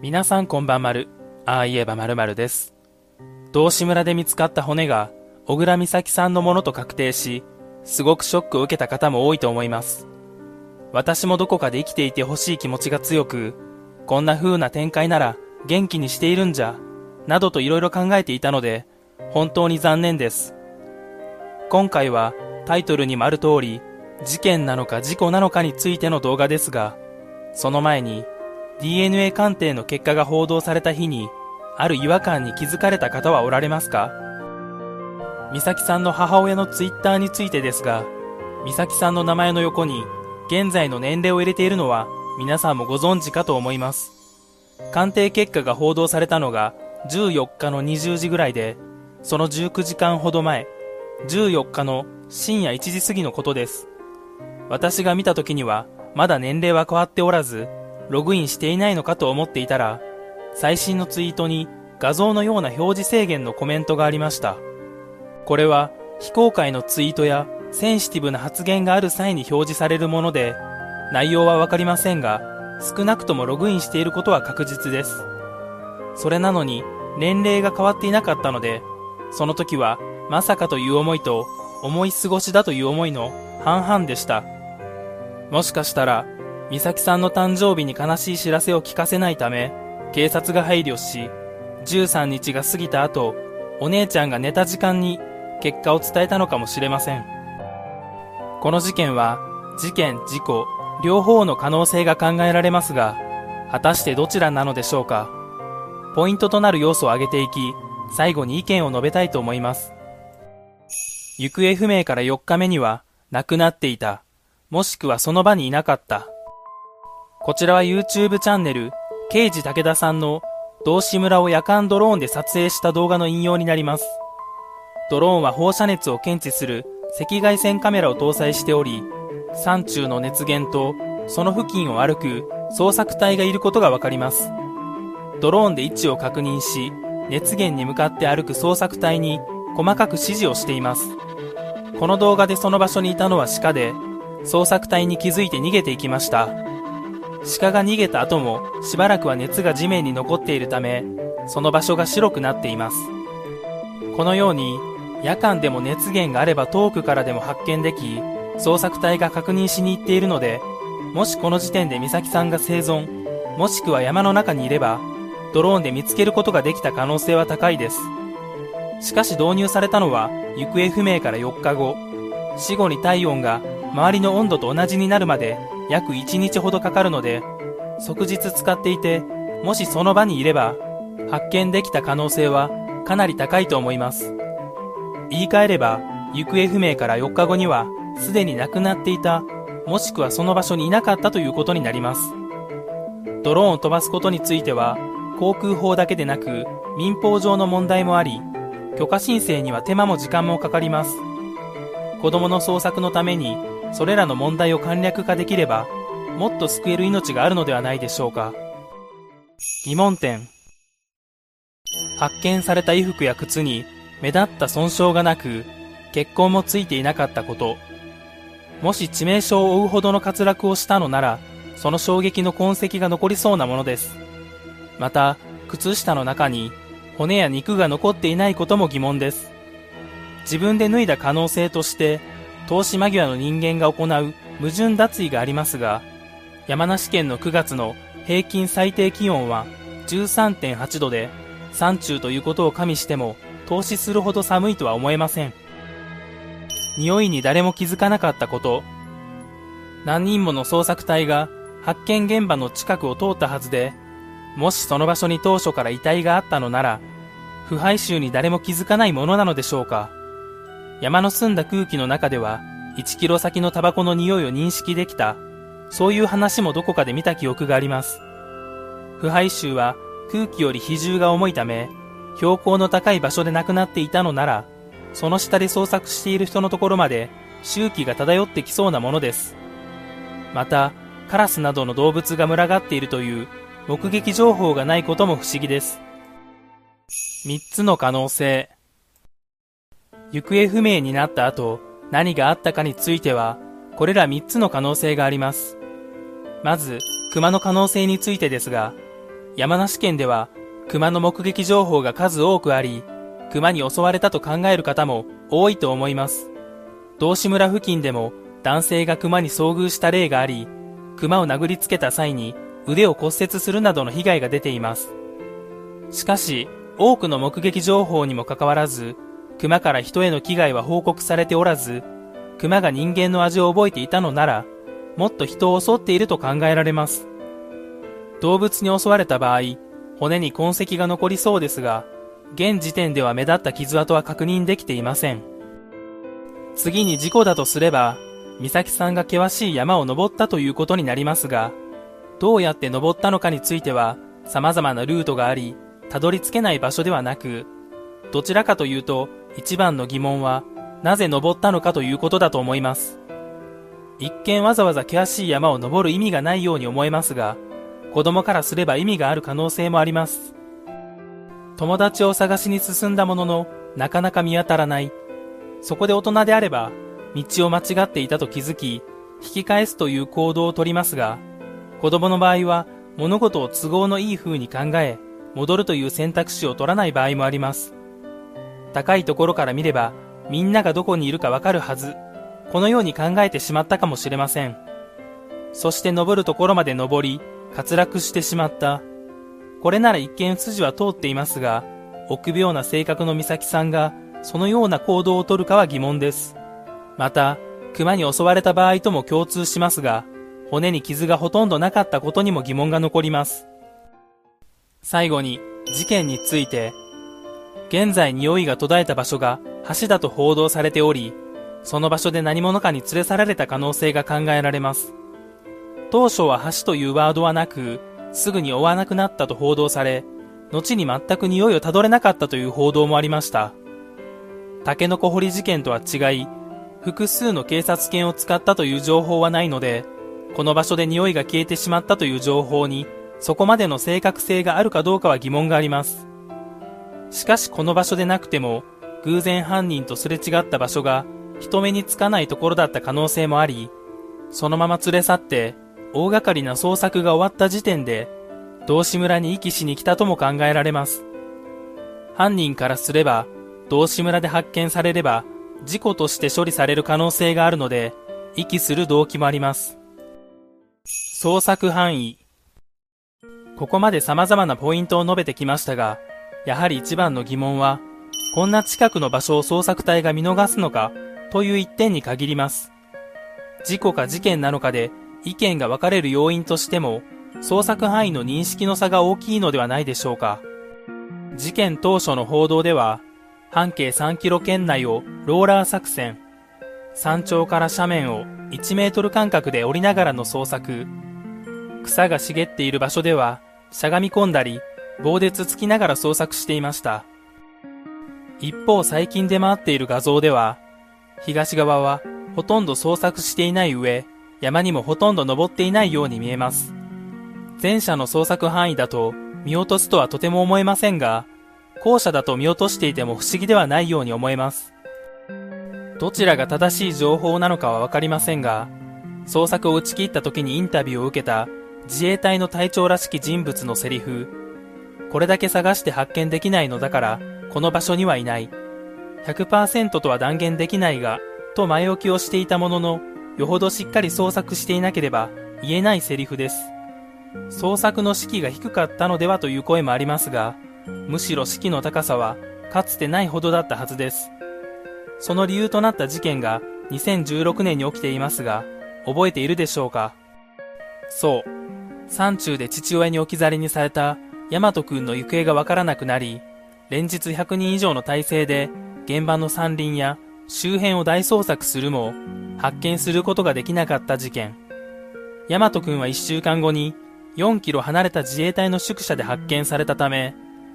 皆さんこんばんまる、ああいえば〇〇です。道志村で見つかった骨が小倉美咲さんのものと確定し、すごくショックを受けた方も多いと思います。私もどこかで生きていてほしい気持ちが強く、こんな風な展開なら元気にしているんじゃなどといろいろ考えていたので、本当に残念です。今回はタイトルにもある通り、事件なのか事故なのかについての動画ですが、その前に DNA 鑑定の結果が報道された日に、ある違和感に気づかれた方はおられますか？美咲さんの母親のツイッターについてですが、美咲さんの名前の横に現在の年齢を入れているのは皆さんもご存知かと思います。鑑定結果が報道されたのが14日の20時ぐらいで、その19時間ほど前、14日の深夜1時過ぎのことです。私が見た時にはまだ年齢は変わっておらず、ログインしていないのかと思っていたら、最新のツイートに画像のような表示制限のコメントがありました。これは非公開のツイートやセンシティブな発言がある際に表示されるもので、内容はわかりませんが、少なくともログインしていることは確実です。それなのに年齢が変わっていなかったので、その時はまさかという思いと、思い過ごしだという思いの半々でした。もしかしたら美咲さんの誕生日に悲しい知らせを聞かせないため、警察が配慮し、13日が過ぎた後、お姉ちゃんが寝た時間に結果を伝えたのかもしれません。この事件は事件事故両方の可能性が考えられますが、果たしてどちらなのでしょうか。ポイントとなる要素を挙げていき、最後に意見を述べたいと思います。行方不明から4日目には、亡くなっていた、もしくはその場にいなかった。こちらは YouTube チャンネル刑事武田さんの道志村を夜間ドローンで撮影した動画の引用になります。ドローンは放射熱を検知する赤外線カメラを搭載しており、山中の熱源とその付近を歩く捜索隊がいることがわかります。ドローンで位置を確認し、熱源に向かって歩く捜索隊に細かく指示をしています。この動画でその場所にいたのは鹿で、捜索隊に気づいて逃げていきました。鹿が逃げた後もしばらくは熱が地面に残っているため、その場所が白くなっています。このように夜間でも熱源があれば遠くからでも発見でき、捜索隊が確認しに行っているので、もしこの時点で美咲さんが生存、もしくは山の中にいれば、ドローンで見つけることができた可能性は高いです。しかし導入されたのは行方不明から4日後、死後に体温が周りの温度と同じになるまで約1日ほどかかるので、即日使っていて、もしその場にいれば発見できた可能性はかなり高いと思います。言い換えれば、行方不明から4日後にはすでに亡くなっていた、もしくはその場所にいなかったということになります。ドローンを飛ばすことについては、航空法だけでなく民法上の問題もあり、許可申請には手間も時間もかかります。子供の捜索のためにそれらの問題を簡略化できれば、もっと救える命があるのではないでしょうか。疑問点。発見された衣服や靴に目立った損傷がなく、血痕もついていなかったこと。もし致命傷を負うほどの滑落をしたのなら、その衝撃の痕跡が残りそうなものです。また靴下の中に骨や肉が残っていないことも疑問です。自分で脱いだ可能性として投資間際の人間が行う矛盾脱衣がありますが、山梨県の9月の平均最低気温は 13.8 度で、山中ということを加味しても凍死するほど寒いとは思えません。匂いに誰も気づかなかったこと。何人もの捜索隊が発見現場の近くを通ったはずで、もしその場所に当初から遺体があったのなら、腐敗臭に誰も気づかないものなのでしょうか。山の澄んだ空気の中では1キロ先のタバコの匂いを認識できた、そういう話もどこかで見た記憶があります。腐敗臭は空気より比重が重いため、標高の高い場所で亡くなっていたのなら、その下で捜索している人のところまで臭気が漂ってきそうなものです。またカラスなどの動物が群がっているという目撃情報がないことも不思議です。3つの可能性。行方不明になった後、何があったかについては、これら3つの可能性があります。まず、熊の可能性についてですが、山梨県では熊の目撃情報が数多くあり、熊に襲われたと考える方も多いと思います。道志村付近でも男性が熊に遭遇した例があり、熊を殴りつけた際に腕を骨折するなどの被害が出ています。しかし、多くの目撃情報にもかかわらず、熊から人への危害は報告されておらず、熊が人間の味を覚えていたのなら、もっと人を襲っていると考えられます。動物に襲われた場合、骨に痕跡が残りそうですが、現時点では目立った傷跡は確認できていません。次に事故だとすれば、美咲さんが険しい山を登ったということになりますが、どうやって登ったのかについては様々なルートがあり、たどり着けない場所ではなく、どちらかというと一番の疑問はなぜ登ったのかということだと思います。一見わざわざ険しい山を登る意味がないように思えますが、子供からすれば意味がある可能性もあります。友達を探しに進んだもののなかなか見当たらない。そこで大人であれば道を間違っていたと気づき、引き返すという行動をとりますが、子供の場合は物事を都合のいい風に考え、戻るという選択肢を取らない場合もあります。高いところから見れば、みんながどこにいるかわかるはず、このように考えてしまったかもしれません。そして登るところまで登り、滑落してしまった。これなら一見筋は通っていますが、臆病な性格の美咲さんがそのような行動をとるかは疑問です。また、熊に襲われた場合とも共通しますが、骨に傷がほとんどなかったことにも疑問が残ります。最後に、事件について。現在匂いが途絶えた場所が橋だと報道されており、その場所で何者かに連れ去られた可能性が考えられます。当初は橋というワードはなく、すぐに追わなくなったと報道され、後に全く匂いをたどれなかったという報道もありました。タケノコ掘り事件とは違い、複数の警察犬を使ったという情報はないので、この場所で匂いが消えてしまったという情報に、そこまでの正確性があるかどうかは疑問があります。しかしこの場所でなくても、偶然犯人とすれ違った場所が人目につかないところだった可能性もあり、そのまま連れ去って大掛かりな捜索が終わった時点で、道志村に遺棄しに来たとも考えられます。犯人からすれば、道志村で発見されれば、事故として処理される可能性があるので、遺棄する動機もあります。捜索範囲。ここまで様々なポイントを述べてきましたが、やはり一番の疑問は、こんな近くの場所を捜索隊が見逃すのかという一点に限ります。事故か事件なのかで意見が分かれる要因としても、捜索範囲の認識の差が大きいのではないでしょうか。事件当初の報道では、半径3キロ圏内をローラー作戦、山頂から斜面を1メートル間隔で降りながらの捜索、草が茂っている場所ではしゃがみ込んだり棒でつつきながら捜索していました。一方、最近出回っている画像では、東側はほとんど捜索していない上、山にもほとんど登っていないように見えます。前者の捜索範囲だと見落とすとはとても思えませんが、後者だと見落としていても不思議ではないように思えます。どちらが正しい情報なのかはわかりませんが、捜索を打ち切った時にインタビューを受けた自衛隊の隊長らしき人物のセリフ、これだけ探して発見できないのだから、この場所にはいない。100% とは断言できないが、と前置きをしていたものの、よほどしっかり捜索していなければ言えないセリフです。捜索の士気が低かったのではという声もありますが、むしろ士気の高さはかつてないほどだったはずです。その理由となった事件が2016年に起きていますが、覚えているでしょうか。そう、山中で父親に置き去りにされた大和くんの行方がわからなくなり、連日100人以上の態勢で現場の山林や周辺を大捜索するも発見することができなかった事件。大和くんは1週間後に4キロ離れた自衛隊の宿舎で発見されたため、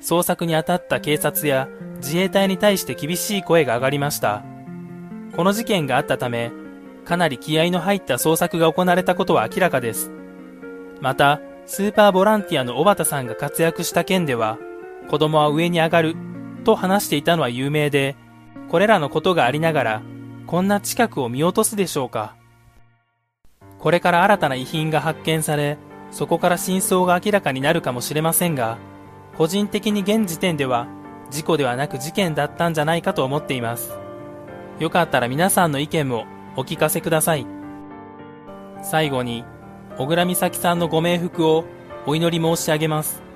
捜索に当たった警察や自衛隊に対して厳しい声が上がりました。この事件があったため、かなり気合の入った捜索が行われたことは明らかです。また、スーパーボランティアの小畑さんが活躍した件では、子供は上に上がると話していたのは有名で、これらのことがありながら、こんな近くを見落とすでしょうか。これから新たな遺品が発見され、そこから真相が明らかになるかもしれませんが、個人的に現時点では事故ではなく事件だったんじゃないかと思っています。よかったら皆さんの意見もお聞かせください。最後に小倉美咲さんのご冥福をお祈り申し上げます。